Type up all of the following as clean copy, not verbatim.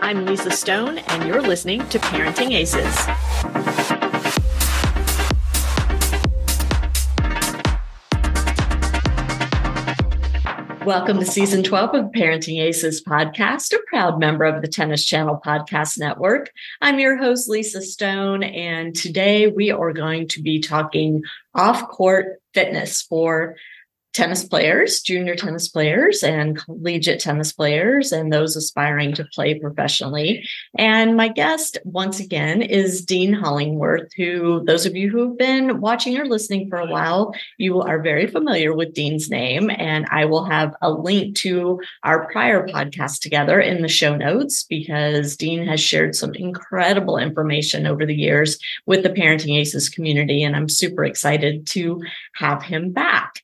I'm Lisa Stone, and you're listening to Parenting Aces. Welcome to Season 12 of the Parenting Aces podcast, a proud member of the Tennis Channel Podcast Network. I'm your host, Lisa Stone, and today we are going to be talking off-court fitness for tennis players, junior tennis players, and collegiate tennis players, and those aspiring to play professionally. And my guest, once again, is Dean Hollingworth, who, those of you who've been watching or listening for a while, you are very familiar with Dean's name. And I will have a link to our prior podcast together in the show notes, because Dean has shared some incredible information over the years with the Parenting Aces community, and I'm super excited to have him back.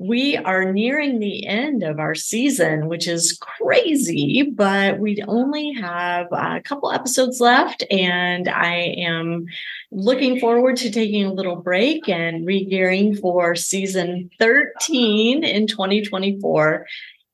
We are nearing the end of our season, which is crazy, but we only have a couple episodes left, and I am looking forward to taking a little break and re-gearing for season 13 in 2024.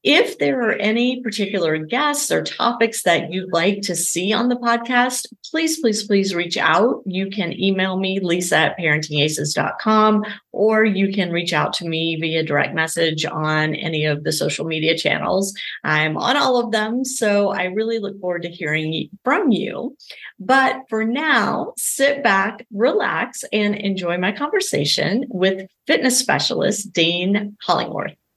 If there are any particular guests or topics that you'd like to see on the podcast, please reach out. You can email me, lisa@parentingaces.com, or you can reach out to me via direct message on any of the social media channels. I'm on all of them, so I really look forward to hearing from you. But for now, sit back, relax, and enjoy my conversation with fitness specialist Dean Hollingworth.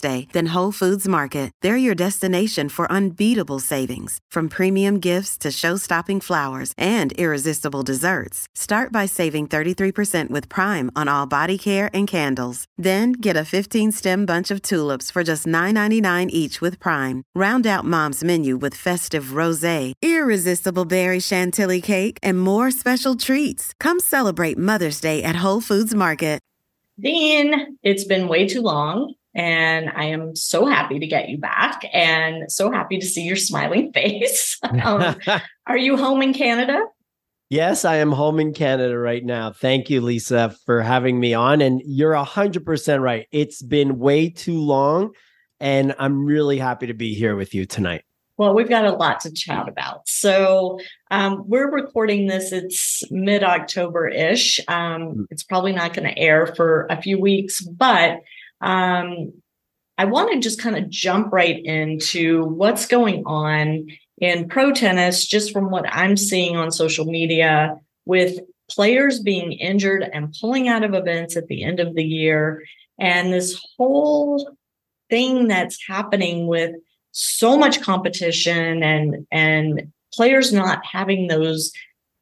Day than Whole Foods Market. They're your destination for unbeatable savings, from premium gifts to show-stopping flowers and irresistible desserts. Start by saving 33% with Prime on all body care and candles. Then get a 15-stem bunch of tulips for just $9.99 each with Prime. Round out Mom's menu with festive rosé, irresistible berry chantilly cake, and more special treats. Come celebrate Mother's Day at Whole Foods Market. Dean, it's been way too long. And I am so happy to get you back and so happy to see your smiling face. Are you home in Canada? Yes, I am home in Canada right now. Thank you, Lisa, for having me on. And you're 100% right. It's been way too long, and I'm really happy to be here with you tonight. Well, we've got a lot to chat about. So we're recording this. It's mid-October-ish. It's probably not going to air for a few weeks, but I want to just kind of jump right into what's going on in pro tennis, just from what I'm seeing on social media with players being injured and pulling out of events at the end of the year. And this whole thing that's happening with so much competition and players not having those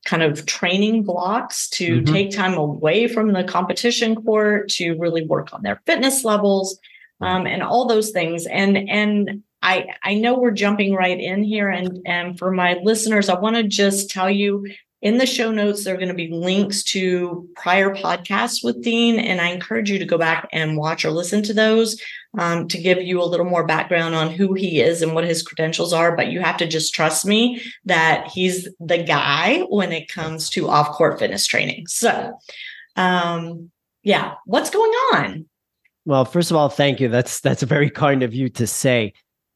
kind of training blocks to take time away from the competition court to really work on their fitness levels and all those things. And I know we're jumping right in here. And for my listeners, I want to just tell you in the show notes, there are going to be links to prior podcasts with Dean, and I encourage you to go back and watch or listen to those to give you a little more background on who he is and what his credentials are. But you have to just trust me that he's the guy when it comes to off-court fitness training. So, what's going on? Well, first of all, thank you. That's very kind of you to say,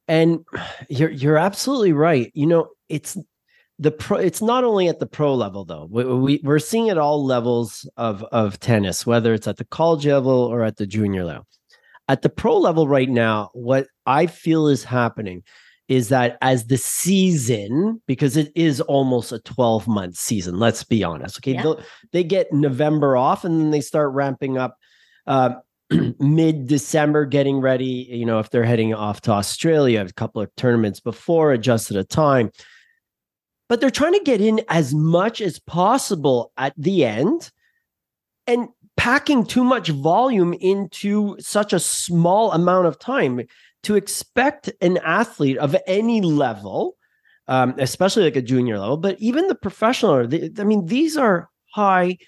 and you're absolutely right. You know, it's not only at the pro level, though. We're seeing at all levels of tennis, whether it's at the college level or at the junior level. At the pro level right now, what I feel is happening is that as the season, because it is almost a 12-month season, let's be honest. Okay, yeah. They get November off and then they start ramping up mid-December, getting ready, you know, if they're heading off to Australia, a couple of tournaments before, adjusted a time. But they're trying to get in as much as possible at the end and packing too much volume into such a small amount of time. To expect an athlete of any level, especially like a junior level, but even the professional, I mean, these are high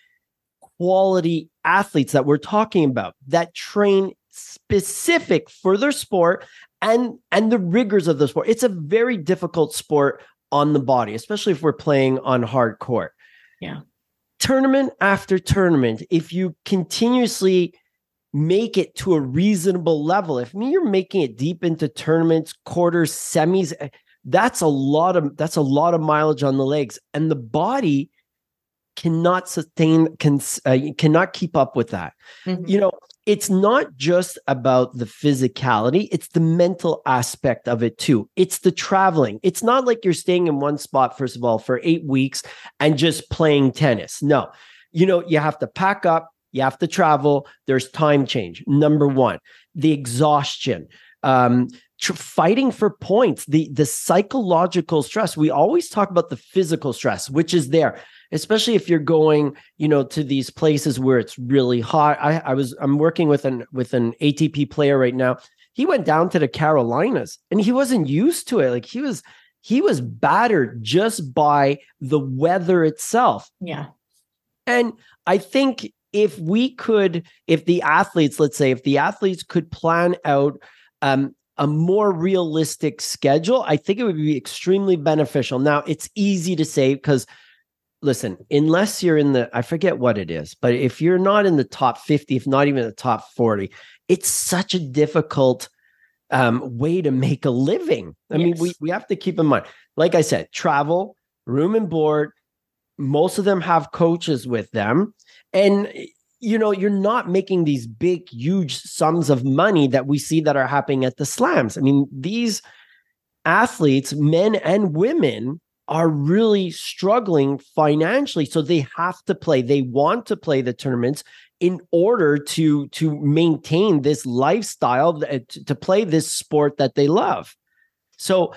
quality athletes that we're talking about that train specific for their sport and the rigors of the sport. It's a very difficult sport on the body, especially if we're playing on hard court. Yeah. Tournament after tournament, if you continuously make it to a reasonable level. If you're making it deep into tournaments, quarters, semis, that's a lot of mileage on the legs, and the body cannot sustain, cannot keep up with that. Mm-hmm. You know, it's not just about the physicality; it's the mental aspect of it too. It's the traveling. It's not like you're staying in one spot, first of all, for 8 weeks and just playing tennis. No, you know, you have to pack up. You have to travel. There's time change. Number one, the exhaustion, fighting for points, the psychological stress. We always talk about the physical stress, which is there, especially if you're going, you know, to these places where it's really hot. I'm working with an ATP player right now. He went down to the Carolinas and he wasn't used to it. Like he was battered just by the weather itself. Yeah. And I think if the athletes could plan out a more realistic schedule, I think it would be extremely beneficial. Now, it's easy to say because, listen, unless you're in I forget what it is, but if you're not in the top 50, if not even the top 40, it's such a difficult way to make a living. I mean, we have to keep in mind, like I said, travel, room and board, most of them have coaches with them. And, you know, you're not making these big, huge sums of money that we see that are happening at the slams. I mean, these athletes, men and women, are really struggling financially. So they have to play. They want to play the tournaments in order to maintain this lifestyle, to play this sport that they love. So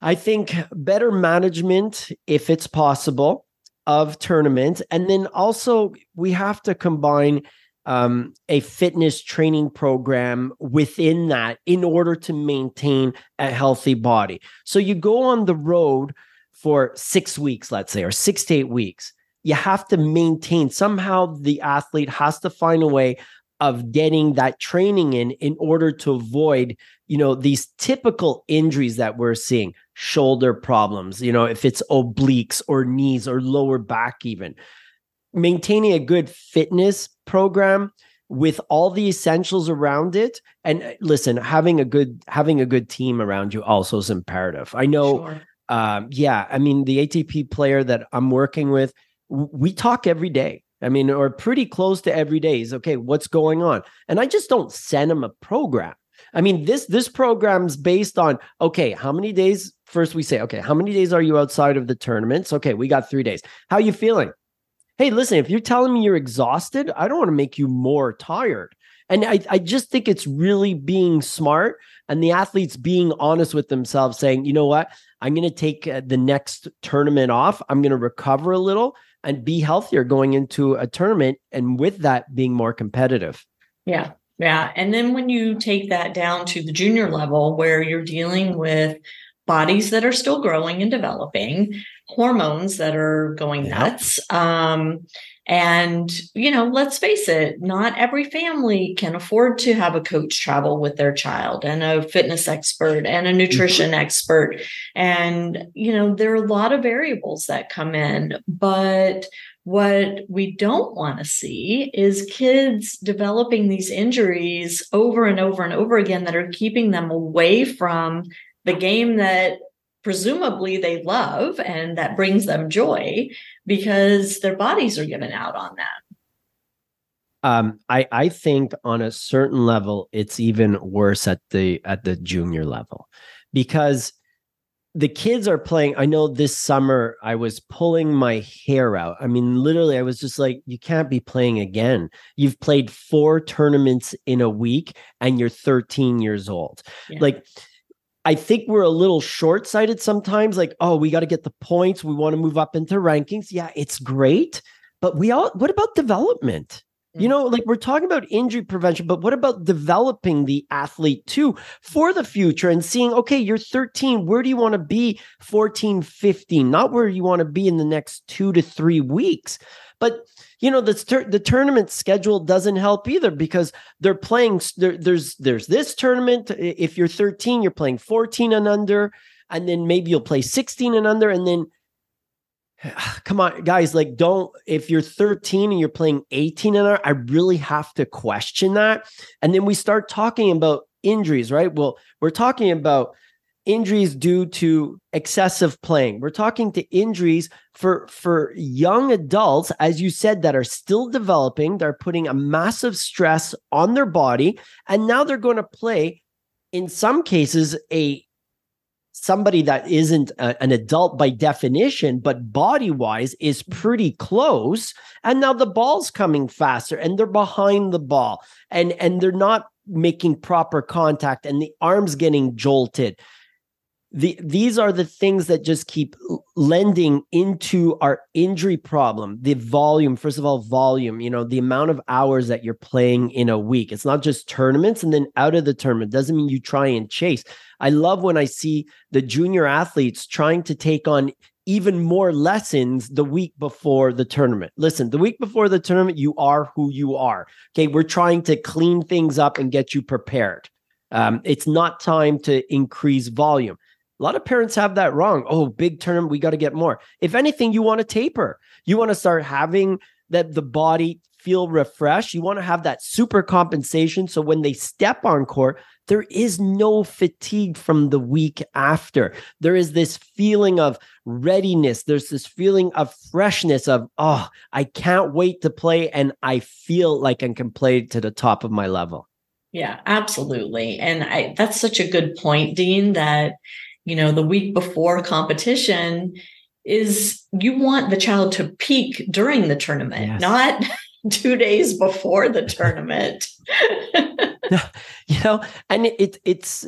I think better management, if it's possible, of tournaments. And then also we have to combine a fitness training program within that in order to maintain a healthy body. So you go on the road for 6 weeks, let's say, or 6 to 8 weeks. You have to maintain somehow. The athlete has to find a way of getting that training in order to avoid, you know, these typical injuries that we're seeing, shoulder problems, you know, if it's obliques or knees or lower back, even maintaining a good fitness program with all the essentials around it. And listen, having a good team around you also is imperative. I know. Sure. I mean, the ATP player that I'm working with, we talk every day. I mean, or pretty close to every day is, okay, what's going on? And I just don't send them a program. I mean, this program's based on, okay, how many days? First we say, okay, how many days are you outside of the tournaments? Okay, we got 3 days. How you feeling? Hey, listen, if you're telling me you're exhausted, I don't want to make you more tired. And I just think it's really being smart and the athletes being honest with themselves, saying, you know what, I'm going to take the next tournament off. I'm going to recover a little and be healthier going into a tournament, and with that, being more competitive. Yeah. Yeah. And then when you take that down to the junior level, where you're dealing with bodies that are still growing and developing, hormones that are going nuts. And, you know, let's face it, not every family can afford to have a coach travel with their child and a fitness expert and a nutrition expert. And, you know, there are a lot of variables that come in, but what we don't want to see is kids developing these injuries over and over and over again that are keeping them away from the game that presumably they love and that brings them joy, because their bodies are given out on that. I think on a certain level, it's even worse at the junior level, because the kids are playing. I know this summer I was pulling my hair out. I mean, literally, I was just like, you can't be playing again. You've played 4 tournaments in a week and you're 13 years old. Yeah. Like, I think we're a little short-sighted sometimes. Like, oh, we got to get the points. We want to move up into rankings. Yeah, it's great. But what about development? You know, like, we're talking about injury prevention, but what about developing the athlete too for the future and seeing, okay, you're 13, where do you want to be 14, 15, not where you want to be in the next 2 to 3 weeks. But, you know, the tournament schedule doesn't help either, because they're playing, there's this tournament. If you're 13, you're playing 14 and under, and then maybe you'll play 16 and under, and then, come on, guys, like, don't, if you're 13 and you're playing 18 and I really have to question that. And then we start talking about injuries, right? Well, we're talking about injuries due to excessive playing. We're talking to injuries for young adults, as you said, that are still developing. They're putting a massive stress on their body. And now they're going to play, in some cases, somebody that isn't an adult by definition, but body-wise is pretty close. And now the ball's coming faster and they're behind the ball and they're not making proper contact and the arm's getting jolted. These are the things that just keep lending into our injury problem. The volume, first of all, you know, the amount of hours that you're playing in a week. It's not just tournaments and then out of the tournament. Doesn't mean you try and chase. I love when I see the junior athletes trying to take on even more lessons the week before the tournament. Listen, the week before the tournament, you are who you are. Okay, we're trying to clean things up and get you prepared. It's not time to increase volume. A lot of parents have that wrong. Oh, big tournament, we got to get more. If anything, you want to taper. You want to start having the body feel refreshed. You want to have that super compensation. So when they step on court, there is no fatigue from the week after. There is this feeling of readiness. There's this feeling of freshness of, oh, I can't wait to play. And I feel like I can play to the top of my level. Yeah, absolutely. And that's such a good point, Dean, that, you know, the week before competition is, you want the child to peak during the tournament, yes, not 2 days before the tournament. You know, and it's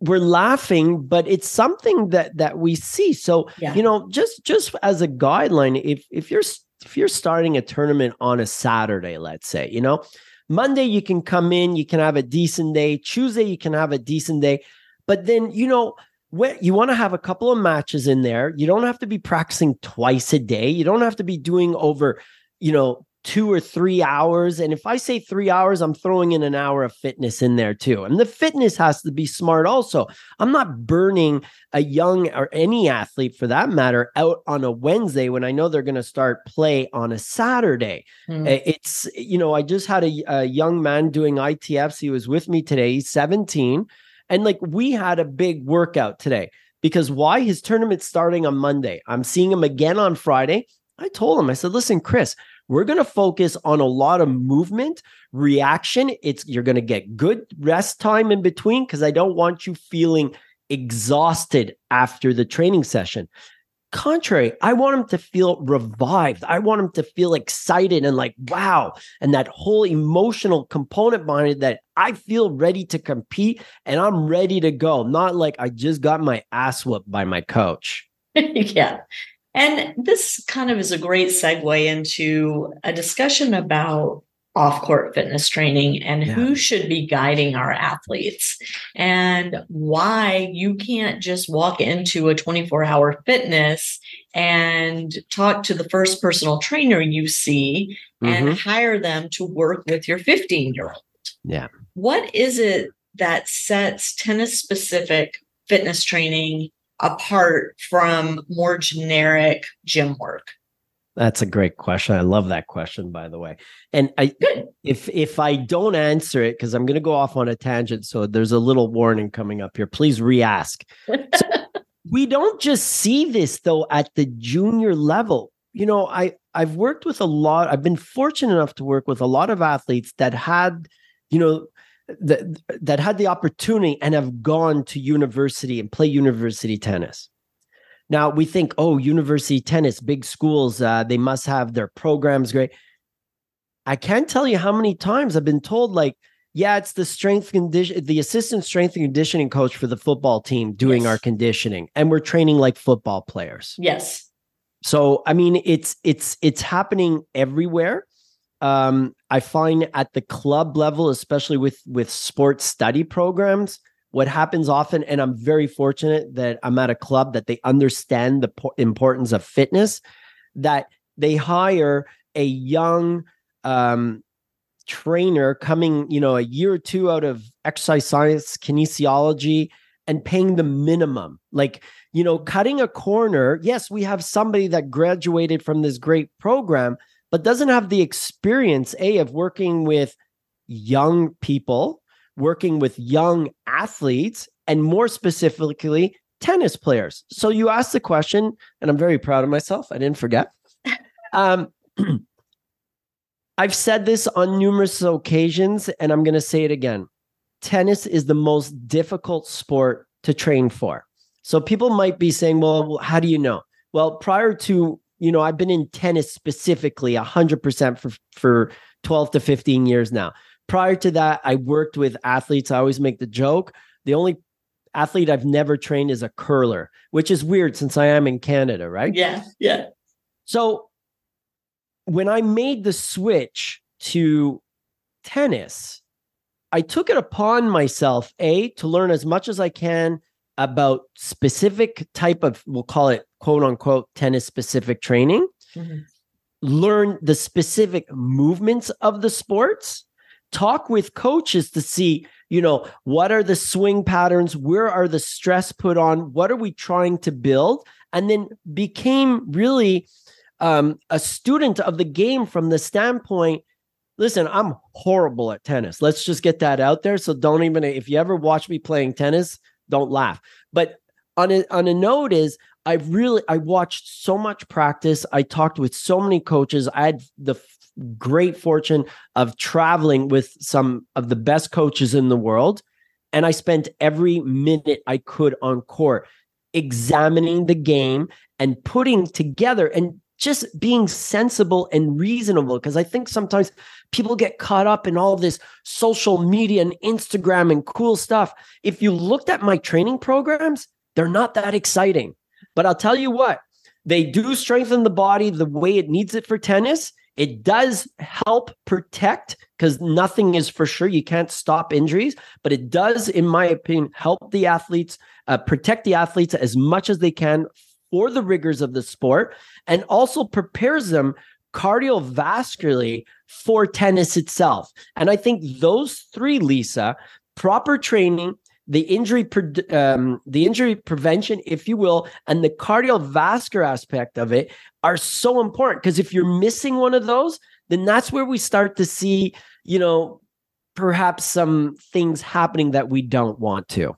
we're laughing, but it's something that we see. So, yeah, you know, just as a guideline, if you're starting a tournament on a Saturday, let's say, you know, Monday, you can come in, you can have a decent day. Tuesday, you can have a decent day. But then, you know, you want to have a couple of matches in there. You don't have to be practicing twice a day. You don't have to be doing over, you know, 2 or 3 hours. And if I say 3 hours, I'm throwing in an hour of fitness in there too. And the fitness has to be smart also. I'm not burning a young or any athlete for that matter out on a Wednesday when I know they're going to start play on a Saturday. Mm. It's, you know, I just had a young man doing ITFs. He was with me today. He's 17. And like, we had a big workout today because why? His tournament's starting on Monday. I'm seeing him again on Friday. I told him, I said, listen, Chris, we're going to focus on a lot of movement, reaction. You're going to get good rest time in between because I don't want you feeling exhausted after the training session. Contrary, I want him to feel revived. I want him to feel excited and like, wow. And that whole emotional component behind it that I feel ready to compete and I'm ready to go. Not like I just got my ass whooped by my coach. Yeah. And this kind of is a great segue into a discussion about off-court fitness training and who should be guiding our athletes and why you can't just walk into a 24-hour fitness and talk to the first personal trainer you see and hire them to work with your 15-year-old. Yeah. What is it that sets tennis-specific fitness training apart from more generic gym work? That's a great question. I love that question, by the way. And if I don't answer it, because I'm going to go off on a tangent, so there's a little warning coming up here. Please re-ask. So we don't just see this, though, at the junior level. You know, I've worked with a lot. I've been fortunate enough to work with a lot of athletes that had, you know, that had the opportunity and have gone to university and play university tennis. Now we think, oh, university tennis, big schools, they must have their programs great. I can't tell you how many times I've been told, like, yeah, it's the the assistant strength and conditioning coach for the football team doing our conditioning, and we're training like football players. Yes. So I mean, it's happening everywhere. I find at the club level, especially with sports study programs, what happens often, and I'm very fortunate that I'm at a club that they understand the importance of fitness, that they hire a young trainer coming, a year or two out of exercise science, kinesiology, and paying the minimum. Like, cutting a corner. Yes, we have somebody that graduated from this great program, but doesn't have the experience, of working with young people, working with young athletes, and more specifically, tennis players. So you asked the question, and I'm very proud of myself. I didn't forget. I've said this on numerous occasions, and I'm going to say it again. Tennis is the most difficult sport to train for. So people might be saying, well, how do you know? Well, prior to, I've been in tennis specifically 100% for 12 to 15 years now. Prior to that, I worked with athletes. I always make the joke. The only athlete I've never trained is a curler, which is weird since I am in Canada, right? Yeah, yeah. So when I made the switch to tennis, I took it upon myself, to learn as much as I can about specific type of, we'll call it quote unquote, tennis specific training, learn the specific movements of the sports, talk with coaches to see, what are the swing patterns? Where are the stress put on? What are we trying to build? And then became really a student of the game from the standpoint, listen, I'm horrible at tennis. Let's just get that out there. So don't even, if you ever watch me playing tennis, don't laugh. But on a note is, I watched so much practice. I talked with so many coaches. I had the great fortune of traveling with some of the best coaches in the world. And I spent every minute I could on court examining the game and putting together and just being sensible and reasonable. Because I think sometimes people get caught up in all of this social media and Instagram and cool stuff. If you looked at my training programs, they're not that exciting. But I'll tell you what, they do strengthen the body the way it needs it for tennis. It does help protect, because nothing is for sure. You can't stop injuries, but it does, in my opinion, help the athletes, protect the athletes as much as they can for the rigors of the sport, and also prepares them cardiovascularly for tennis itself. And I think those three, Lisa, proper training, the injury prevention, if you will, and the cardiovascular aspect of it are so important, because if you're missing one of those, then that's where we start to see, perhaps some things happening that we don't want to.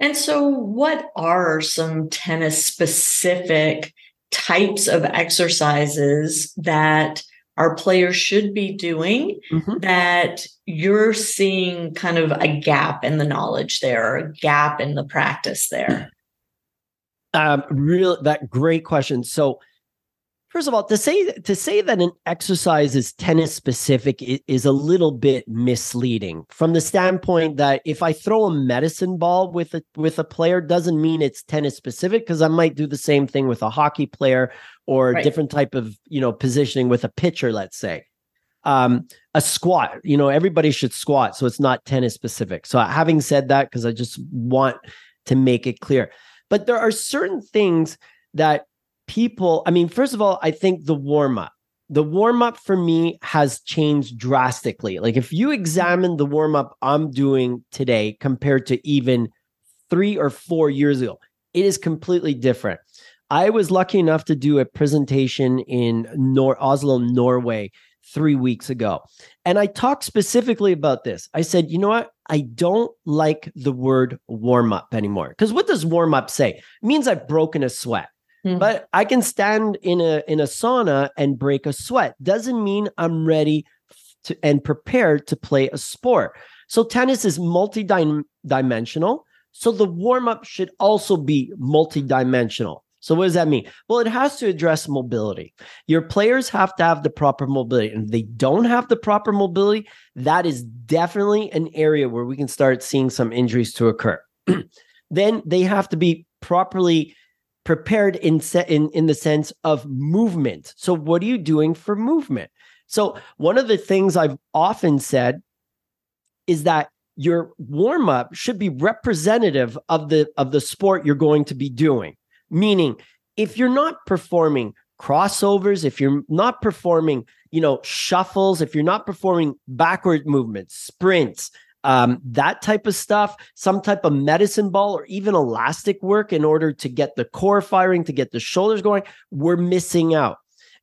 And so what are some tennis specific types of exercises that our players should be doing that you're seeing kind of a gap in the knowledge there, or a gap in the practice there? That great question. So first of all, to say that an exercise is tennis specific is a little bit misleading, from the standpoint that if I throw a medicine ball with a player, doesn't mean it's tennis specific, because I might do the same thing with a hockey player or a different type of, positioning with a pitcher, let's say. A squat, everybody should squat, so it's not tennis specific. So having said that, because I just want to make it clear, but there are certain things that people, first of all, I think the warm-up for me has changed drastically. Like if you examine the warm-up I'm doing today compared to even 3 or 4 years ago, it is completely different. I was lucky enough to do a presentation in Oslo, Norway, 3 weeks ago. And I talked specifically about this. I said, you know what? I don't like the word warm-up anymore. Because what does warm-up say? It means I've broken a sweat. But I can stand in a sauna and break a sweat. Doesn't mean I'm ready and prepared to play a sport. So tennis is multidimensional. So the warm-up should also be multidimensional. So what does that mean? Well, it has to address mobility. Your players have to have the proper mobility. And if they don't have the proper mobility, that is definitely an area where we can start seeing some injuries to occur. Then they have to be properly prepared in the sense of movement. So what are you doing for movement? So one of the things I've often said is that your warm-up should be representative of the sport you're going to be doing. Meaning, if you're not performing crossovers, if you're not performing, shuffles, if you're not performing backward movements, sprints, that type of stuff, some type of medicine ball or even elastic work in order to get the core firing, to get the shoulders going, we're missing out.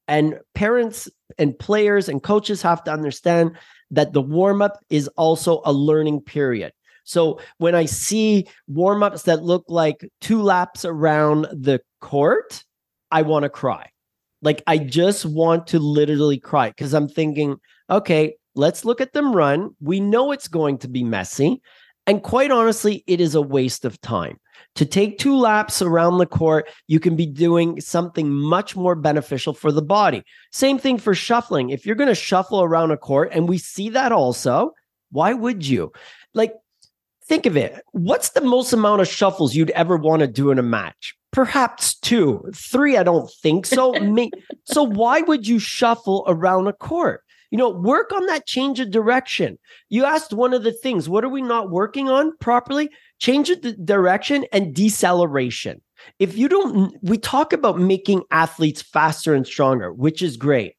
And parents and players and coaches have to understand that the warm-up is also a learning period. So when I see warm-ups that look like 2 laps around the court, I want to cry. Like, I just want to literally cry because I'm thinking, okay, let's look at them run. We know it's going to be messy. And quite honestly, it is a waste of time. To take 2 laps around the court, you can be doing something much more beneficial for the body. Same thing for shuffling. If you're going to shuffle around a court, and we see that also, why would you? Like, think of it. What's the most amount of shuffles you'd ever want to do in a match? Perhaps 2, 3. I don't think so. So why would you shuffle around a court? Work on that change of direction. You asked one of the things, what are we not working on properly? Change of direction and deceleration. If you don't, we talk about making athletes faster and stronger, which is great.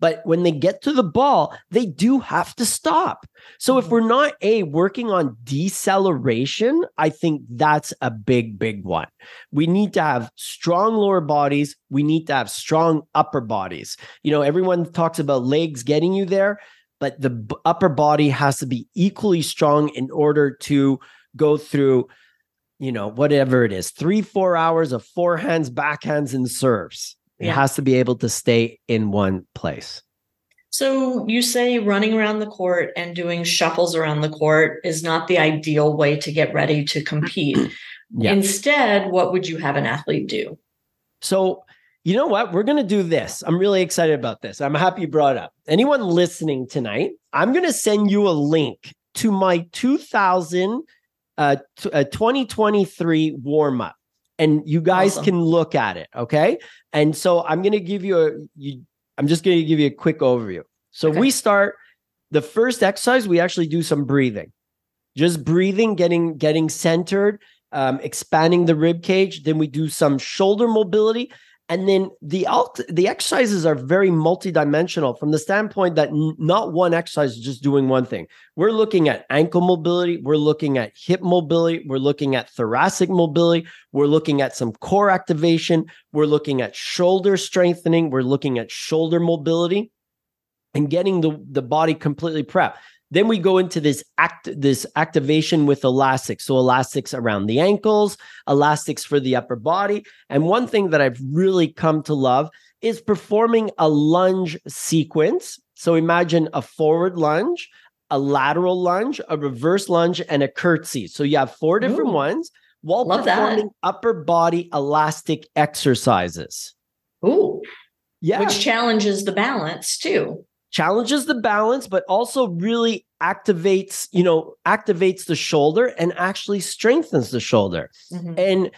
But when they get to the ball, they do have to stop. So if we're not working on deceleration, I think that's a big, big one. We need to have strong lower bodies. We need to have strong upper bodies. Everyone talks about legs getting you there, but the upper body has to be equally strong in order to go through, whatever it is, 3-4 hours of forehands, backhands, and serves. It has to be able to stay in one place. So you say running around the court and doing shuffles around the court is not the ideal way to get ready to compete. Yeah. Instead, what would you have an athlete do? So you know what? We're going to do this. I'm really excited about this. I'm happy you brought it up. Anyone listening tonight, I'm going to send you a link to my 2023 warm-up. And you guys can look at it, okay? And so I'm going to give you I'm just going to give you a quick overview. So we start the first exercise. We actually do some breathing, just breathing, getting centered, expanding the rib cage. Then we do some shoulder mobility, and then the exercises are very multidimensional from the standpoint that not one exercise is just doing one thing. We're looking at ankle mobility. We're looking at hip mobility. We're looking at thoracic mobility. We're looking at some core activation. We're looking at shoulder strengthening. We're looking at shoulder mobility and getting the body completely prepped. Then we go into this activation with elastics. So elastics around the ankles, elastics for the upper body. And one thing that I've really come to love is performing a lunge sequence. So imagine a forward lunge, a lateral lunge, a reverse lunge, and a curtsy. So you have 4 different ones while performing upper body elastic exercises. Ooh, yeah. Which challenges the balance too. Challenges the balance, but also really activates the shoulder and actually strengthens the shoulder. Mm-hmm. And,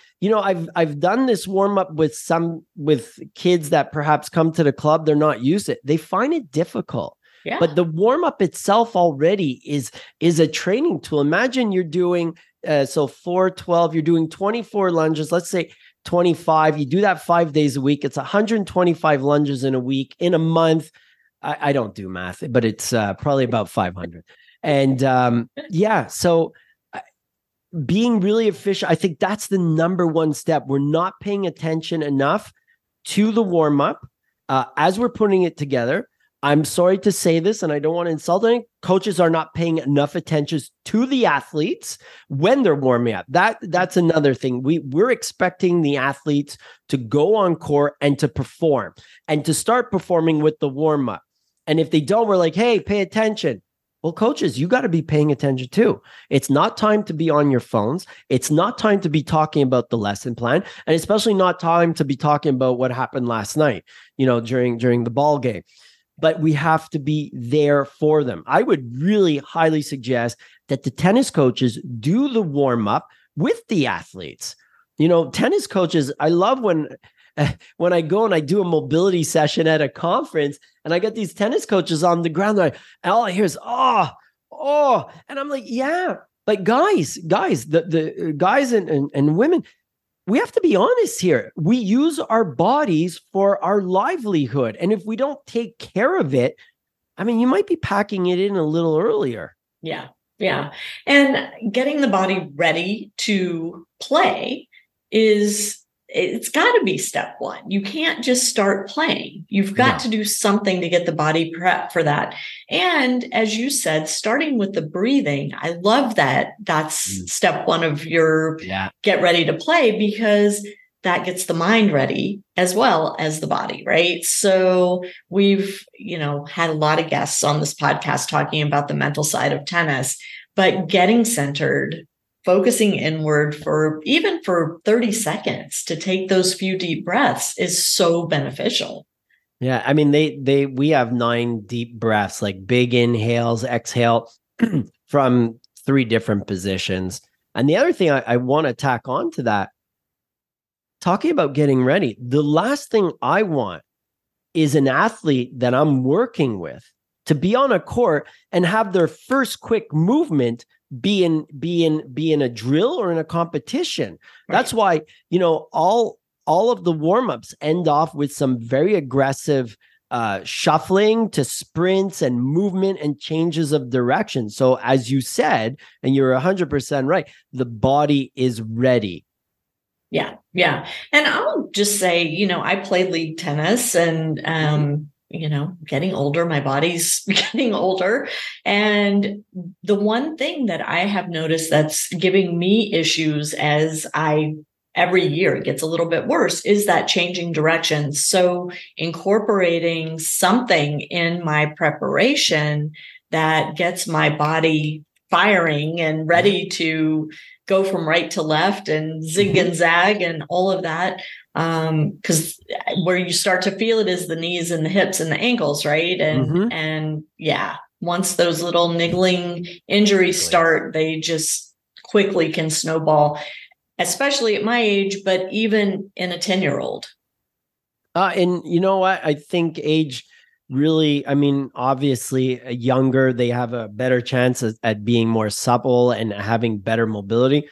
I've done this warm up with kids that perhaps come to the club. They're not used to it. They find it difficult, but the warm up itself already is a training tool. Imagine you're doing, 4-12, you're doing 24 lunges. Let's say 25, you do that 5 days a week. It's 125 lunges in a week, in a month. I don't do math, but it's probably about 500. And so being really efficient, I think that's the number one step. We're not paying attention enough to the warm-up as we're putting it together. I'm sorry to say this, and I don't want to insult anyone. Coaches are not paying enough attention to the athletes when they're warming up. That's another thing. We're expecting the athletes to go on court and to perform and to start performing with the warm-up. And if they don't, we're like, hey, pay attention. Well, coaches, you got to be paying attention too. It's not time to be on your phones. It's not time to be talking about the lesson plan, and especially not time to be talking about what happened last night, you know, during the ball game. But we have to be there for them. I would really highly suggest that the tennis coaches do the warm up with the athletes. You know, tennis coaches, I love when I go and I do a mobility session at a conference and I get these tennis coaches on the ground, and all I hear is, oh, and I'm like, yeah, but guys, the guys and women, we have to be honest here. We use our bodies for our livelihood. And if we don't take care of it, I mean, you might be packing it in a little earlier. Yeah. Yeah. And getting the body ready to play it's got to be step one. You can't just start playing. You've got to do something to get the body prep for that. And as you said, starting with the breathing, I love that. That's step one of your get ready to play, because that gets the mind ready as well as the body, right? So we've, had a lot of guests on this podcast talking about the mental side of tennis, but getting centered, focusing inward for 30 seconds to take those few deep breaths is so beneficial. Yeah. I mean, we have 9 deep breaths, like big inhales, exhale from 3 different positions. And the other thing I want to tack on to that, talking about getting ready, the last thing I want is an athlete that I'm working with to be on a court and have their first quick movement be in a drill or in a competition. Right. That's why, all of the warm-ups end off with some very aggressive shuffling to sprints and movement and changes of direction. So as you said, and you're 100% right, the body is ready. Yeah. Yeah. And I'll just say, I played league tennis and, getting older, my body's getting older. And the one thing that I have noticed that's giving me issues as every year it gets a little bit worse is that changing directions. So incorporating something in my preparation that gets my body firing and ready to go from right to left and zig and zag and all of that. Because where you start to feel it is the knees and the hips and the ankles, right? And once those little niggling injuries start, they just quickly can snowball, especially at my age, but even in a 10-year-old. And you know what? I think age really, I mean, obviously younger, they have a better chance at being more supple and having better mobility.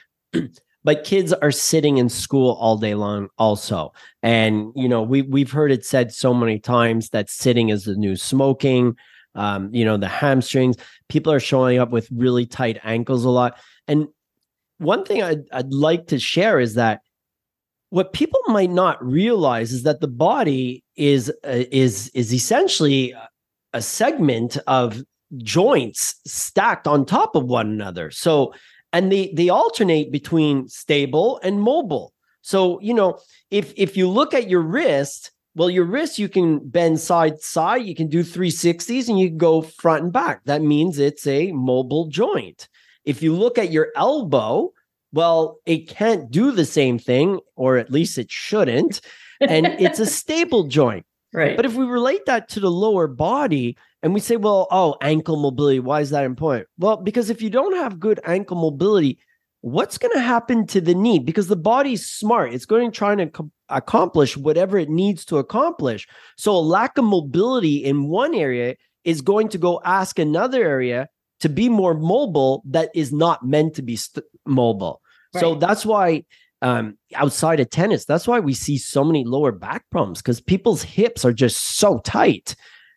But kids are sitting in school all day long also. And, we've heard it said so many times that sitting is the new smoking, the hamstrings. People are showing up with really tight ankles a lot. And one thing I'd like to share is that what people might not realize is that the body is essentially a segment of joints stacked on top of one another. So, and they alternate between stable and mobile. So, if you look at your wrist, you can bend side to side, you can do 360s and you can go front and back. That means it's a mobile joint. If you look at your elbow, it can't do the same thing, or at least it shouldn't. And it's a stable joint. Right. But if we relate that to the lower body, and we say, ankle mobility, why is that important? Well, because if you don't have good ankle mobility, what's going to happen to the knee? Because the body's smart. It's going to try to accomplish whatever it needs to accomplish. So a lack of mobility in one area is going to go ask another area to be more mobile that is not meant to be mobile. Right. So that's why outside of tennis, that's why we see so many lower back problems, because people's hips are just so tight.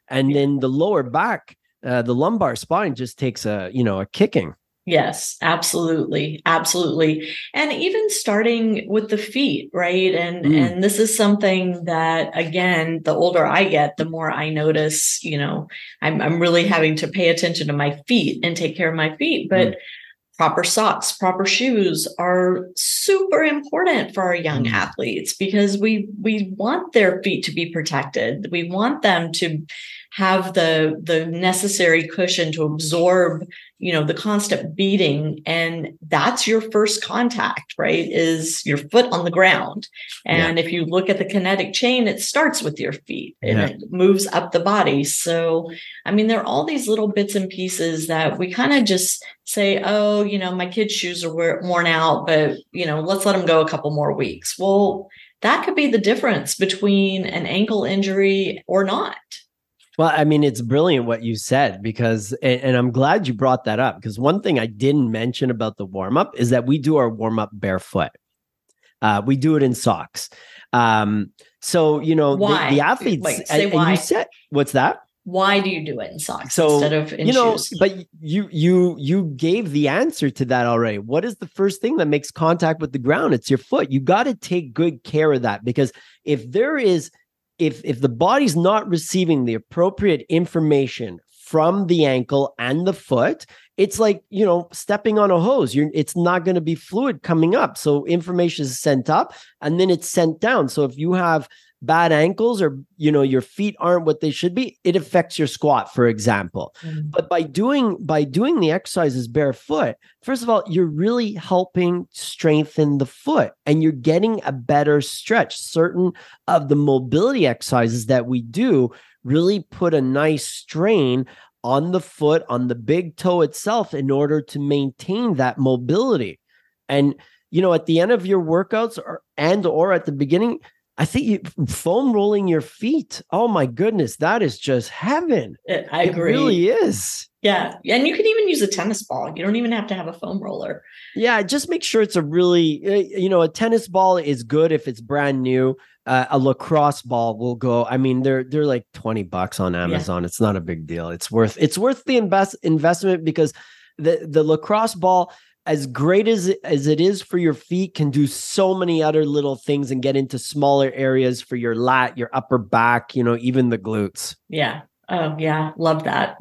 And then the lower back, the lumbar spine just takes a kicking. Yes, absolutely. Absolutely. And even starting with the feet, right? And this is something that, again, the older I get, the more I notice, I'm really having to pay attention to my feet and take care of my feet. But proper socks, proper shoes are super important for our young athletes, because we want their feet to be protected. We want them to have the necessary cushion to absorb, you know, the constant beating. And that's your first contact, right? Is your foot on the ground. And if you look at the kinetic chain, it starts with your feet and it moves up the body. So, I mean, there are all these little bits and pieces that we kind of just say, oh, you know, my kid's shoes are worn out, but, you know, let's let them go a couple more weeks. Well, that could be the difference between an ankle injury or not. Well, I mean, it's brilliant what you said, because, and I'm glad you brought that up, because one thing I didn't mention about the warm-up is that we do our warm-up barefoot. We do it in socks. So, you know, the athletes, you said, what's that? Why do you do it in socks instead of in shoes? But you gave the answer to that already. What is the first thing that makes contact with the ground? It's your foot. You got to take good care of that, because if the body's not receiving the appropriate information from the ankle and the foot, it's like, you know, stepping on a hose. It's not going to be fluid coming up. So information is sent up and then it's sent down. So if you have bad ankles, or, you know, your feet aren't what they should be, it affects your squat, for example. Mm-hmm. But by doing the exercises barefoot, first of all, you're really helping strengthen the foot and you're getting a better stretch. Certain of the mobility exercises that we do really put a nice strain on the foot, on the big toe itself, in order to maintain that mobility. And, you know, at the end of your workouts or at the beginning, I think foam rolling your feet. Oh my goodness. That is just heaven. I agree. It really is. Yeah. And you can even use a tennis ball. You don't even have to have a foam roller. Yeah. Just make sure it's a really, you know, a tennis ball is good if it's brand new. A lacrosse ball will go. I mean, they're like $20 on Amazon. Yeah. It's not a big deal. It's worth the investment, because the lacrosse ball, as great as it is for your feet, can do so many other little things and get into smaller areas for your lat, your upper back, you know, even the glutes. Yeah. Oh yeah. Love that.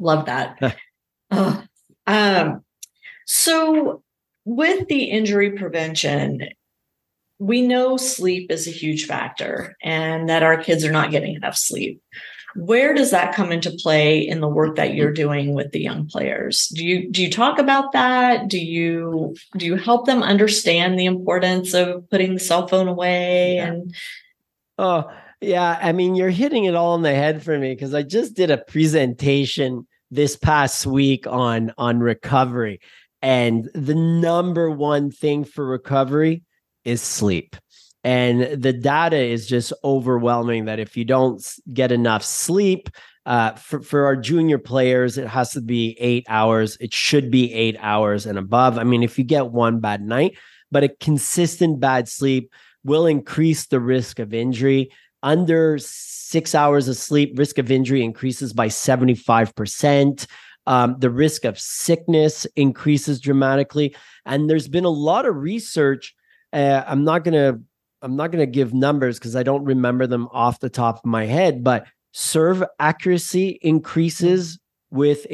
So with the injury prevention, we know sleep is a huge factor and that our kids are not getting enough sleep. Where does that come into play in the work that you're doing with the young players? Do you talk about that? Do you help them understand the importance of putting the cell phone away? Yeah. And oh, yeah. I mean, you're hitting it all on the head for me, because I just did a presentation this past week on recovery. And the number one thing for recovery is sleep. And the data is just overwhelming that if you don't get enough sleep, for our junior players, it has to be 8 hours. It should be 8 hours and above. I mean, if you get one bad night, but a consistent bad sleep will increase the risk of injury. Under 6 hours of sleep, risk of injury increases by 75%. The risk of sickness increases dramatically. And there's been a lot of research. I'm not going to give numbers because I don't remember them off the top of my head, but serve accuracy increases with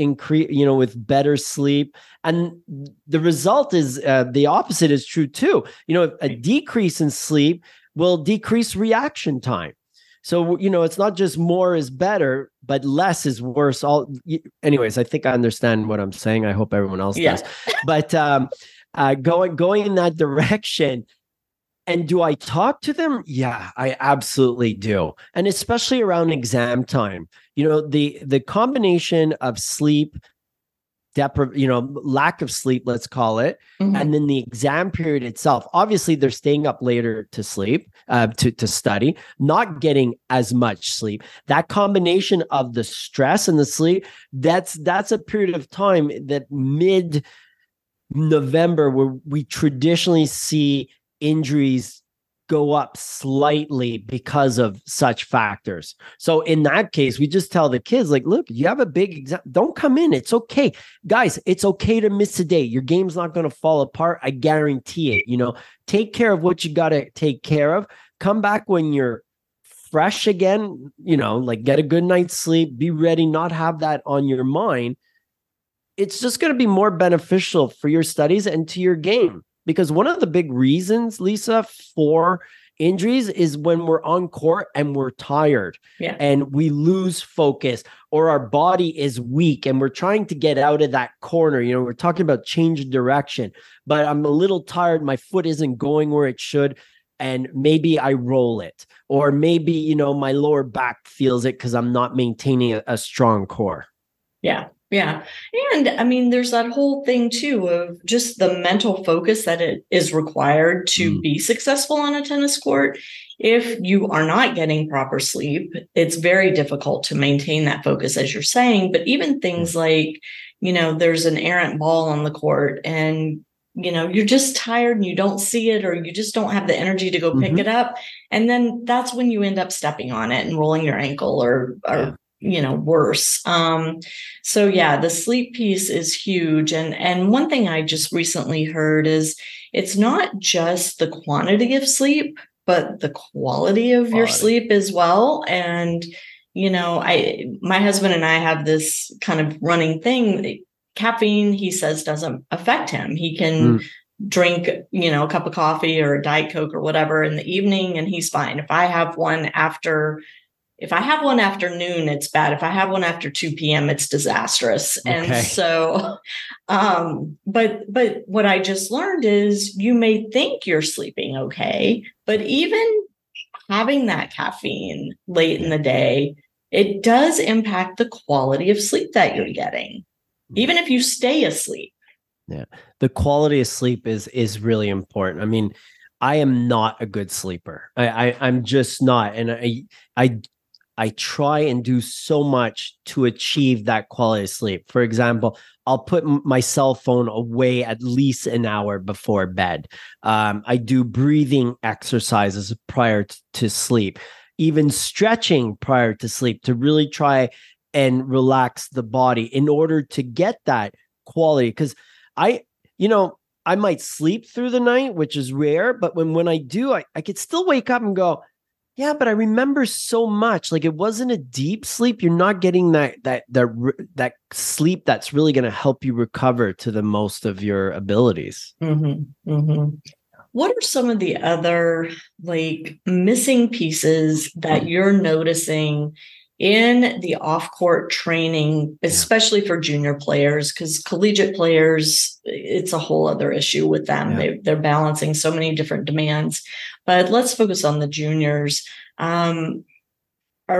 better sleep. And the result is the opposite is true too. You know, a decrease in sleep will decrease reaction time. So, you know, it's not just more is better, but less is worse. Anyways, I think I understand what I'm saying. I hope everyone else does. But going in that direction. And do I talk to them? Yeah, I absolutely do. And especially around exam time, you know, the combination of sleep, lack of sleep, let's call it. Mm-hmm. And then the exam period itself, obviously they're staying up later to sleep, to study, not getting as much sleep. That combination of the stress and the sleep, that's a period of time that mid-November where we traditionally see injuries go up slightly because of such factors. So in that case, we just tell the kids, like, look, you have a big exam. Don't come in. It's okay. Guys, it's okay to miss a day. Your game's not going to fall apart. I guarantee it. You know, take care of what you got to take care of. Come back when you're fresh again, you know, like get a good night's sleep, be ready, not have that on your mind. It's just going to be more beneficial for your studies and to your game. Because one of the big reasons, Lisa, for Injuries is when we're on court and we're tired and we lose focus, or our body is weak and we're trying to get out of that corner. You know, we're talking about change of direction, but I'm a little tired. My foot isn't going where it should. And maybe I roll it, or maybe, you know, my lower back feels it because I'm not maintaining a strong core. Yeah. Yeah. And I mean, there's that whole thing too of just the mental focus that it is required to be successful on a tennis court. If you are not getting proper sleep, it's very difficult to maintain that focus, as you're saying. But even things like, you know, there's an errant ball on the court and, you know, you're just tired and you don't see it, or you just don't have the energy to go pick it up. And then that's when you end up stepping on it and rolling your ankle or you know, worse. So yeah, the sleep piece is huge. And one thing I just recently heard is it's not just the quantity of sleep, but the quality of your sleep as well. And, you know, my husband and I have this kind of running thing. Caffeine, he says, doesn't affect him. He can drink, you know, a cup of coffee or a Diet Coke or whatever in the evening, and he's fine. If I have one after noon, it's bad. If I have one after 2 p.m., it's disastrous. Okay. And so, but what I just learned is you may think you're sleeping okay, but even having that caffeine late in the day, it does impact the quality of sleep that you're getting, even if you stay asleep. Yeah. The quality of sleep is really important. I mean, I am not a good sleeper. I'm just not. And I try and do so much to achieve that quality of sleep. For example, I'll put my cell phone away at least an hour before bed. I do breathing exercises prior to sleep, even stretching prior to sleep to really try and relax the body in order to get that quality. Because I might sleep through the night, which is rare, but when I do, I could still wake up and go, yeah, but I remember so much. Like, it wasn't a deep sleep. You're not getting that sleep that's really going to help you recover to the most of your abilities. Mm-hmm. Mm-hmm. What are some of the other like missing pieces that you're noticing in the off-court training, especially for junior players? Because collegiate players, it's a whole other issue with them. Yeah. They're balancing so many different demands. But let's focus on the juniors. Are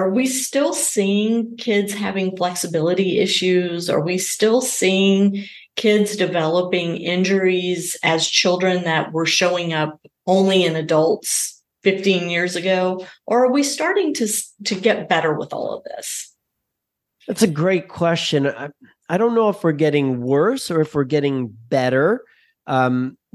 we still seeing kids having flexibility issues? Are we still seeing kids developing injuries as children that were showing up only in adults 15 years ago? Or are we starting to get better with all of this? That's a great question. I don't know if we're getting worse or if we're getting better. The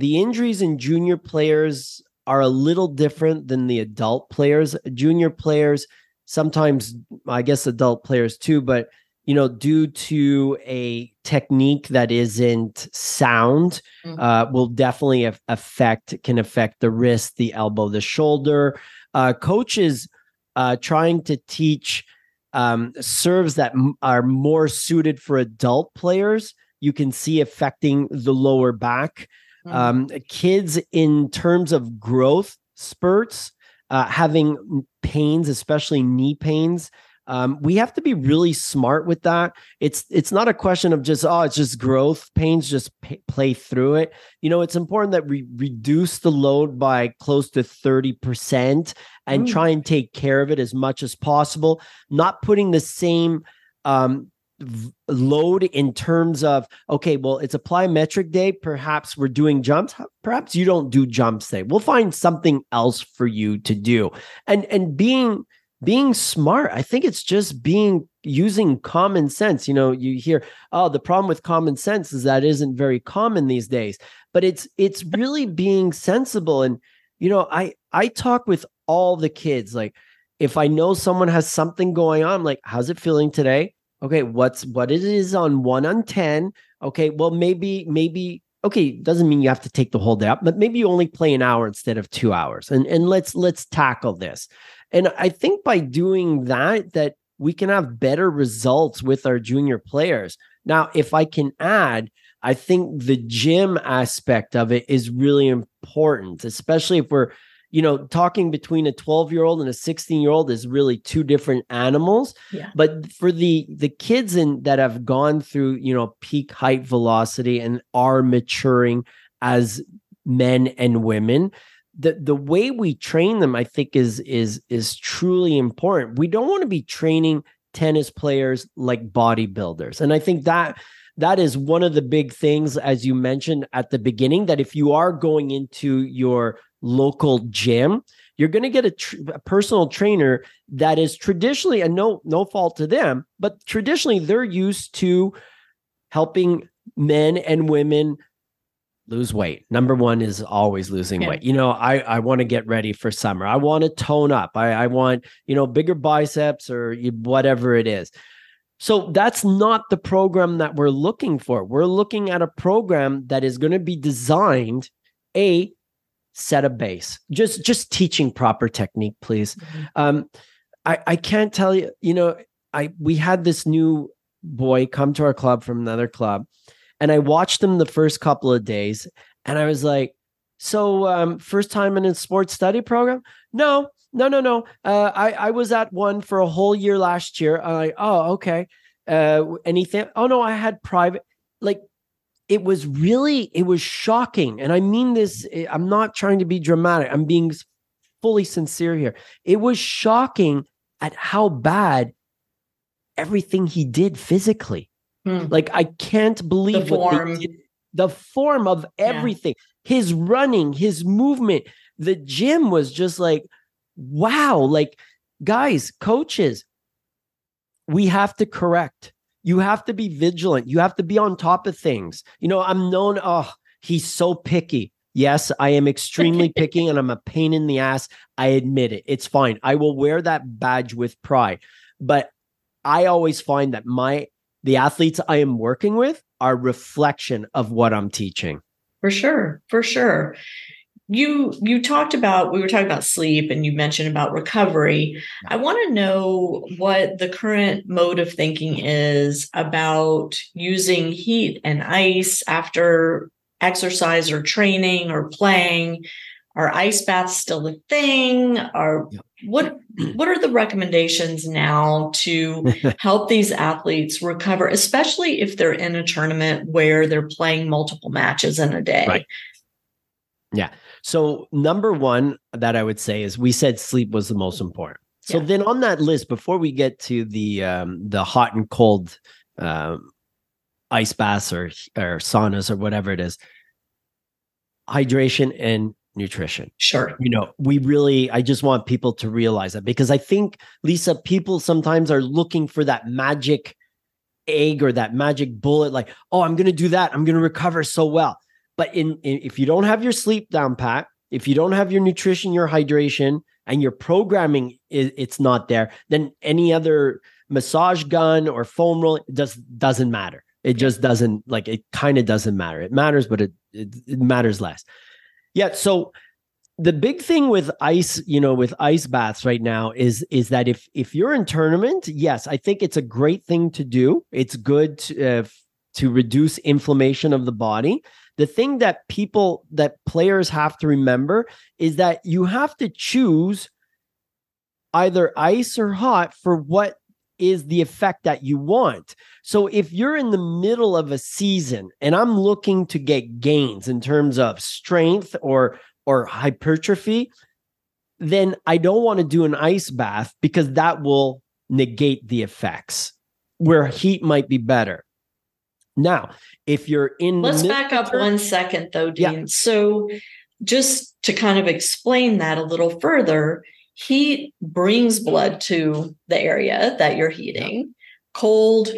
injuries in junior players are a little different than the adult players. Junior players, sometimes I guess adult players too, but you know, due to a technique that isn't sound, will definitely affect the wrist, the elbow, the shoulder. Coaches trying to teach serves that are more suited for adult players, you can see affecting the lower back. Kids, in terms of growth spurts, having pains, especially knee pains. We have to be really smart with that. It's not a question of just, it's just growth pains, just play through it. You know, it's important that we reduce the load by close to 30% and try and take care of it as much as possible. Not putting the same load in terms of, okay, well, it's a plyometric day. Perhaps we're doing jumps. Perhaps you don't do jumps today. We'll find something else for you to do. And being smart, I think it's just using common sense. You know, you hear, the problem with common sense is that isn't very common these days, but it's really being sensible. And, you know, I talk with all the kids. Like, if I know someone has something going on, I'm like, how's it feeling today? Okay. What it is on 1 on 10. Okay. Well, maybe, okay, doesn't mean you have to take the whole day up, but maybe you only play an hour instead of 2 hours. And let's tackle this. And I think by doing that we can have better results with our junior players. Now, if I can add, I think the gym aspect of it is really important, especially if we're you know, talking between a 12-year-old and a 16-year-old is really two different animals. Yeah. But for the kids that have gone through, you know, peak height velocity and are maturing as men and women, the way we train them, I think, is truly important. We don't want to be training tennis players like bodybuilders. And I think that is one of the big things, as you mentioned at the beginning, that if you are going into your local gym, you're going to get a personal trainer that is traditionally, and no fault to them, but traditionally they're used to helping men and women lose weight. Number one is always losing weight. You know, I want to get ready for summer. I want to tone up. I want, you know, bigger biceps or whatever it is. So that's not the program that we're looking for. We're looking at a program that is going to be designed, set a base, just teaching proper technique, please. Mm-hmm. I can't tell you, you know, we had this new boy come to our club from another club, and I watched him the first couple of days, and I was like, so first time in a sports study program? No. I was at one for a whole year last year. I'm like, oh, okay. Anything? Oh, no, I had private. Like, it was shocking. And I mean this, I'm not trying to be dramatic. I'm being fully sincere here. It was shocking at how bad everything he did physically. Mm. Like, I can't believe what they did. The form of everything, his running, his movement, the gym was just like, wow. Like, guys, coaches, we have to correct. You have to be vigilant. You have to be on top of things. You know, I'm known, he's so picky. Yes, I am extremely picky, and I'm a pain in the ass. I admit it. It's fine. I will wear that badge with pride. But I always find that the athletes I am working with are a reflection of what I'm teaching. For sure. You we were talking about sleep, and you mentioned about recovery. I want to know what the current mode of thinking is about using heat and ice after exercise or training or playing. Are ice baths still a thing? What are the recommendations now to help these athletes recover, especially if they're in a tournament where they're playing multiple matches in a day? Right. Yeah. So number one that I would say is, we said sleep was the most important. So then on that list, before we get to the hot and cold ice baths or saunas or whatever it is, hydration and nutrition. Sure. You know, I just want people to realize that, because I think, Lisa, people sometimes are looking for that magic egg or that magic bullet, like, oh, I'm going to do that, I'm going to recover so well. But if you don't have your sleep down pat, if you don't have your nutrition, your hydration, and your programming, it's not there, then any other massage gun or foam roll, it just doesn't matter. It just doesn't, like, it kind of doesn't matter. It matters, but it matters less. Yeah. So the big thing with ice, you know, with ice baths right now is that if you're in tournament, yes, I think it's a great thing to do. It's good to reduce inflammation of the body. The thing that players have to remember is that you have to choose either ice or hot for what is the effect that you want. So if you're in the middle of a season and I'm looking to get gains in terms of strength or hypertrophy, then I don't want to do an ice bath, because that will negate the effects where heat might be better. Now, if you're in... Let's back up 1 second, though, Dean. Yeah. So just to kind of explain that a little further, heat brings blood to the area that you're heating. Cold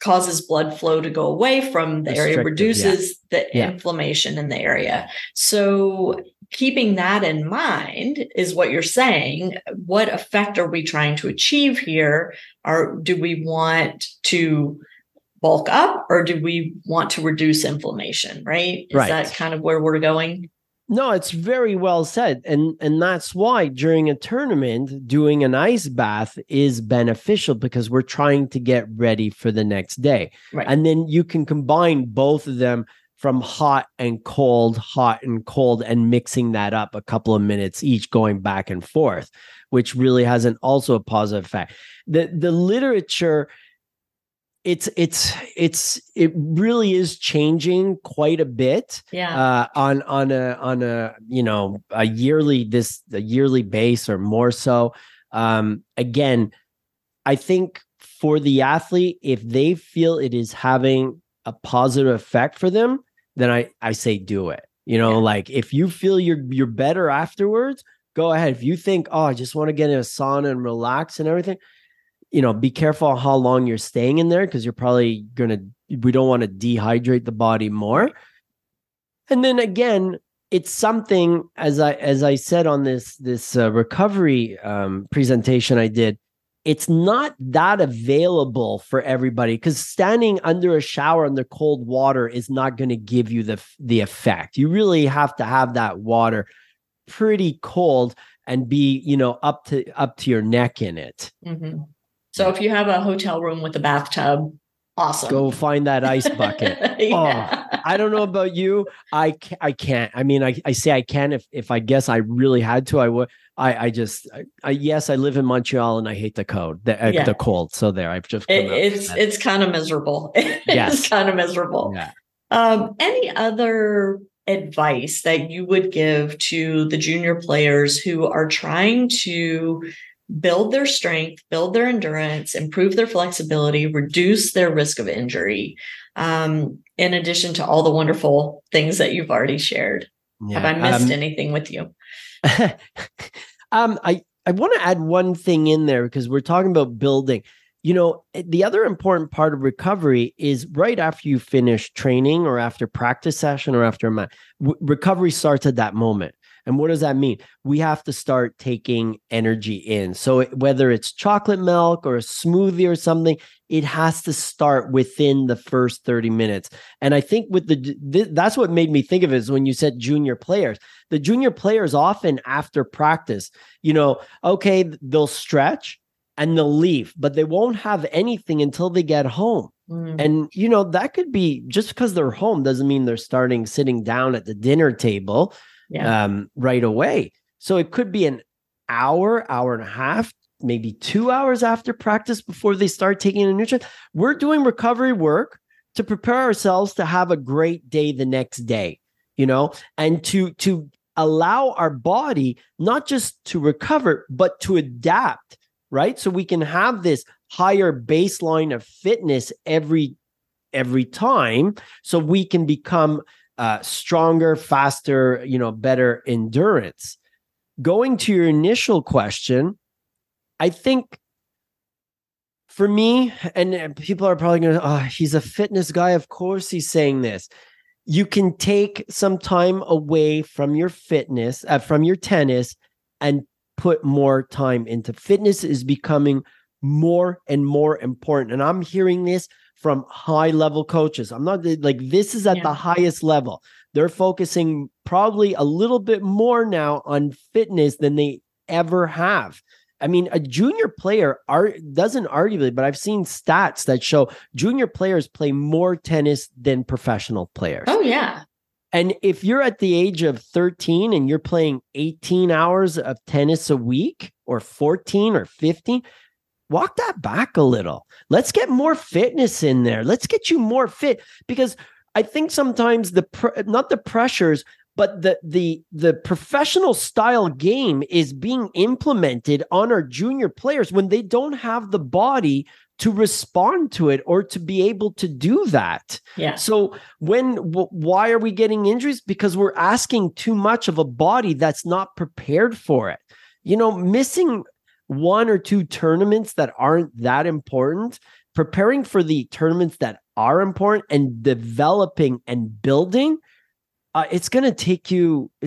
causes blood flow to go away from the area, reduces the inflammation in the area. So keeping that in mind is what you're saying. What effect are we trying to achieve here? Or do we want to... bulk up, or do we want to reduce inflammation, right? Is that kind of where we're going? No, it's very well said. And that's why during a tournament, doing an ice bath is beneficial, because we're trying to get ready for the next day. Right. And then you can combine both of them from hot and cold, and mixing that up a couple of minutes each, going back and forth, which really has also a positive effect. The literature, it really is changing quite a bit. Yeah. On a yearly base or more so. Again, I think for the athlete, if they feel it is having a positive effect for them, then I say do it. Like if you feel you're better afterwards, go ahead. If you think, I just want to get in a sauna and relax and everything, be careful how long you're staying in there, because you're probably we don't want to dehydrate the body more. And then again, it's something, as I said on this recovery presentation I did, it's not that available for everybody, because standing under a shower under cold water is not going to give you the effect. You really have to have that water pretty cold and be, up to your neck in it. Mm-hmm. So if you have a hotel room with a bathtub, awesome. Go find that ice bucket. Yeah. Oh, I don't know about you. I can't. I mean, I say I can if I guess I really had to, I would. I live in Montreal and I hate the cold, the cold. So there, I've just, it's kind of miserable. It's kind of miserable. Yeah. Any other advice that you would give to the junior players who are trying to build their strength, build their endurance, improve their flexibility, reduce their risk of injury, in addition to all the wonderful things that you've already shared? Yeah. Have I missed anything with you? I want to add one thing in there, because we're talking about building. The other important part of recovery is right after you finish training or after practice session or after a match, recovery starts at that moment. And what does that mean? We have to start taking energy in. So whether it's chocolate milk or a smoothie or something, it has to start within the first 30 minutes. And I think that's what made me think of it, is when you said junior players. The junior players often after practice, they'll stretch and they'll leave, but they won't have anything until they get home. Mm. And, that could be just because they're home doesn't mean they're sitting down at the dinner table. Yeah. Right away. So it could be an hour, hour and a half, maybe 2 hours after practice before they start taking a nutrient. We're doing recovery work to prepare ourselves to have a great day the next day, and to allow our body not just to recover, but to adapt, right? So we can have this higher baseline of fitness every time, so we can become stronger, faster, better endurance. Going to your initial question, I think for me, and people are probably going to, he's a fitness guy, of course he's saying this. You can take some time away from your fitness, from your tennis, and put more time into fitness. Is becoming more and more important. And I'm hearing this from high level coaches. I'm not like, this is at the highest level. They're focusing probably a little bit more now on fitness than they ever have. I mean, a junior player doesn't arguably, but I've seen stats that show junior players play more tennis than professional players. Oh yeah. And if you're at the age of 13 and you're playing 18 hours of tennis a week, or 14 or 15, walk that back a little. Let's get more fitness in there. Let's get you more fit, because I think sometimes not the pressures, but the professional style game is being implemented on our junior players when they don't have the body to respond to it or to be able to do that. Yeah. So why are we getting injuries? Because we're asking too much of a body that's not prepared for it. Missing one or two tournaments that aren't that important, preparing for the tournaments that are important, and developing and building, it's going to take you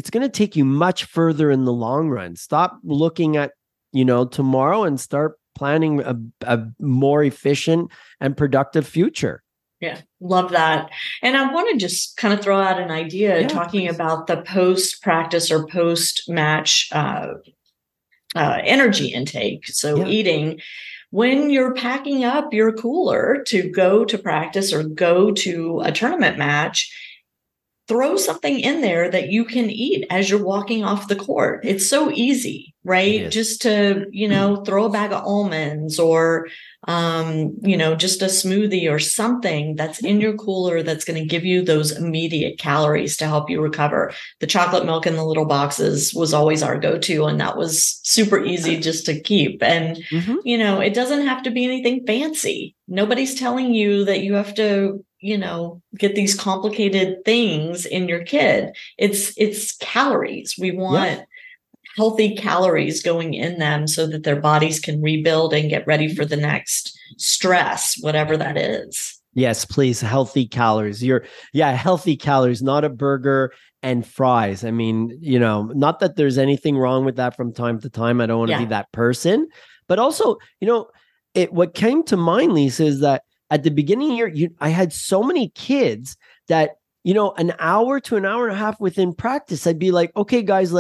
much further in the long run. Stop looking at, tomorrow and start planning a more efficient and productive future. Yeah. Love that. And I want to just kind of throw out an idea talking about the post-practice or post-match, energy intake. So eating, when you're packing up your cooler to go to practice or go to a tournament match, throw something in there that you can eat as you're walking off the court. It's so easy, right? Yes. Just to, throw a bag of almonds or, just a smoothie or something that's in your cooler that's going to give you those immediate calories to help you recover. The chocolate milk in the little boxes was always our go-to, and that was super easy just to keep. And, it doesn't have to be anything fancy. Nobody's telling you that you have to, get these complicated things in your kid. It's calories. We want healthy calories going in them so that their bodies can rebuild and get ready for the next stress, whatever that is. Yes, please. Healthy calories. Healthy calories, not a burger and fries. I mean, not that there's anything wrong with that from time to time. I don't want to be that person, but also, what came to mind, Lisa, is that at the beginning here, I had so many kids that, an hour to an hour and a half within practice, I'd be like, okay, guys,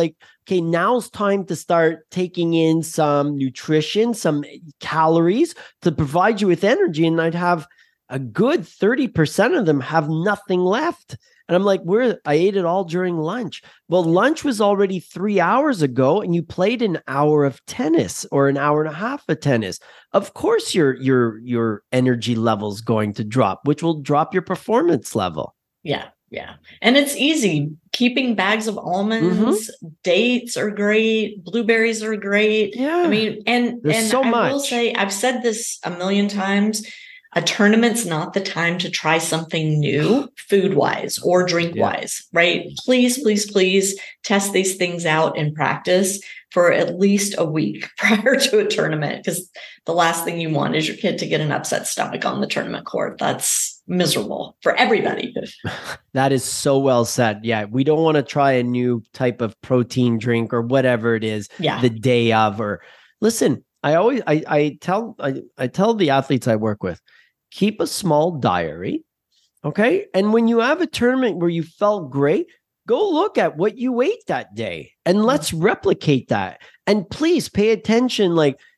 now's time to start taking in some nutrition, some calories to provide you with energy. And I'd have a good 30% of them have nothing left. And I'm like, I ate it all during lunch. Well, lunch was already 3 hours ago, and you played an hour of tennis or an hour and a half of tennis. Of course, your energy level's going to drop, which will drop your performance level. Yeah, yeah. And it's easy. Keeping bags of almonds, dates are great. Blueberries are great. Yeah. I mean, I will say, I've said this a million times, a tournament's not the time to try something new food-wise or drink-wise, right? Please, please, please test these things out in practice for at least a week prior to a tournament, because the last thing you want is your kid to get an upset stomach on the tournament court. That's miserable for everybody. That is so well said. Yeah, we don't want to try a new type of protein drink or whatever it is the day of. Or listen, I tell the athletes I work with, keep a small diary, okay? And when you have a tournament where you felt great, go look at what you ate that day and let's replicate that. And please pay attention,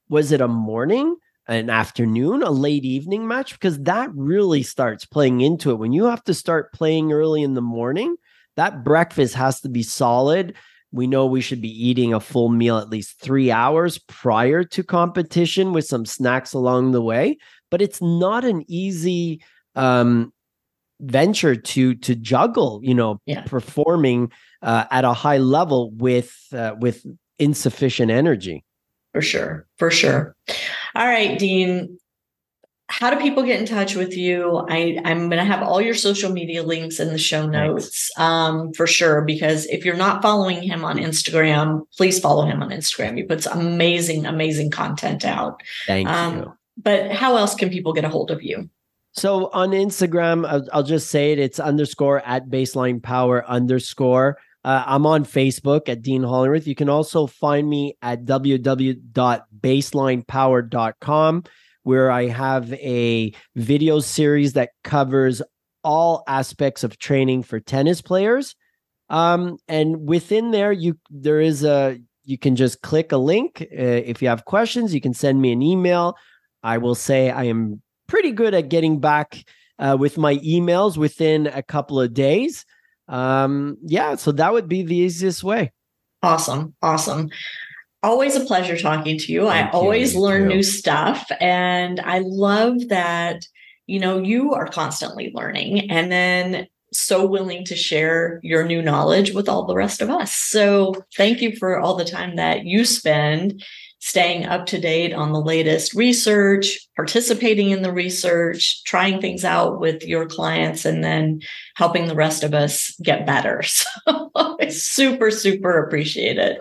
was it a morning, an afternoon, a late evening match? Because that really starts playing into it. When you have to start playing early in the morning, that breakfast has to be solid. We know we should be eating a full meal at least 3 hours prior to competition with some snacks along the way. But it's not an easy venture to juggle, performing at a high level with insufficient energy. For sure. For sure. All right, Dean, how do people get in touch with you? I'm going to have all your social media links in the show notes for sure, because if you're not following him on Instagram, please follow him on Instagram. He puts amazing, amazing content out. Thank you. But how else can people get a hold of you? So on Instagram, I'll just say it's _@baselinepower_. I'm on Facebook at Dean Hollingworth. You can also find me at www.baselinepower.com, where I have a video series that covers all aspects of training for tennis players. And within there, you can just click a link. If you have questions, you can send me an email. I will say I am pretty good at getting back with my emails within a couple of days. So that would be the easiest way. Awesome. Awesome. Always a pleasure talking to you. Thank I always you, learn too. New stuff. And I love that, you are constantly learning and then so willing to share your new knowledge with all the rest of us. So thank you for all the time that you spend staying up to date on the latest research, participating in the research, trying things out with your clients, and then helping the rest of us get better. So it's super, super appreciated.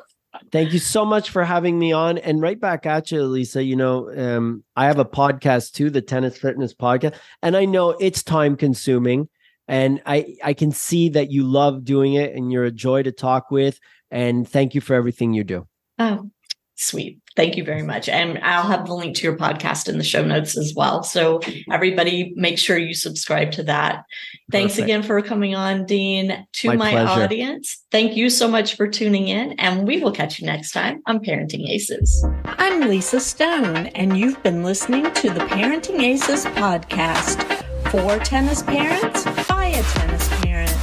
Thank you so much for having me on. And right back at you, Lisa, I have a podcast too, the Tennis Fitness Podcast, and I know it's time consuming, and I can see that you love doing it and you're a joy to talk with. And thank you for everything you do. Oh, sweet. Thank you very much. And I'll have the link to your podcast in the show notes as well. So everybody make sure you subscribe to that. Thanks again for coming on, Dean. To my audience, thank you so much for tuning in, and we will catch you next time on Parenting Aces. I'm Lisa Stone, and you've been listening to the Parenting Aces podcast for tennis parents by a tennis parent.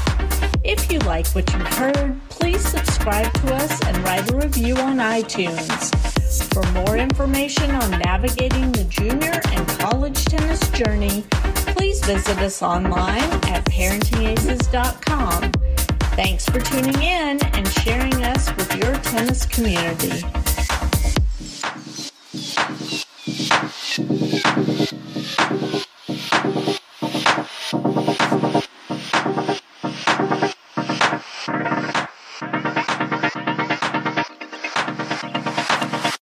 If you like what you've heard, please subscribe to us and write a review on iTunes. For more information on navigating the junior and college tennis journey, please visit us online at parentingaces.com. Thanks for tuning in and sharing us with your tennis community.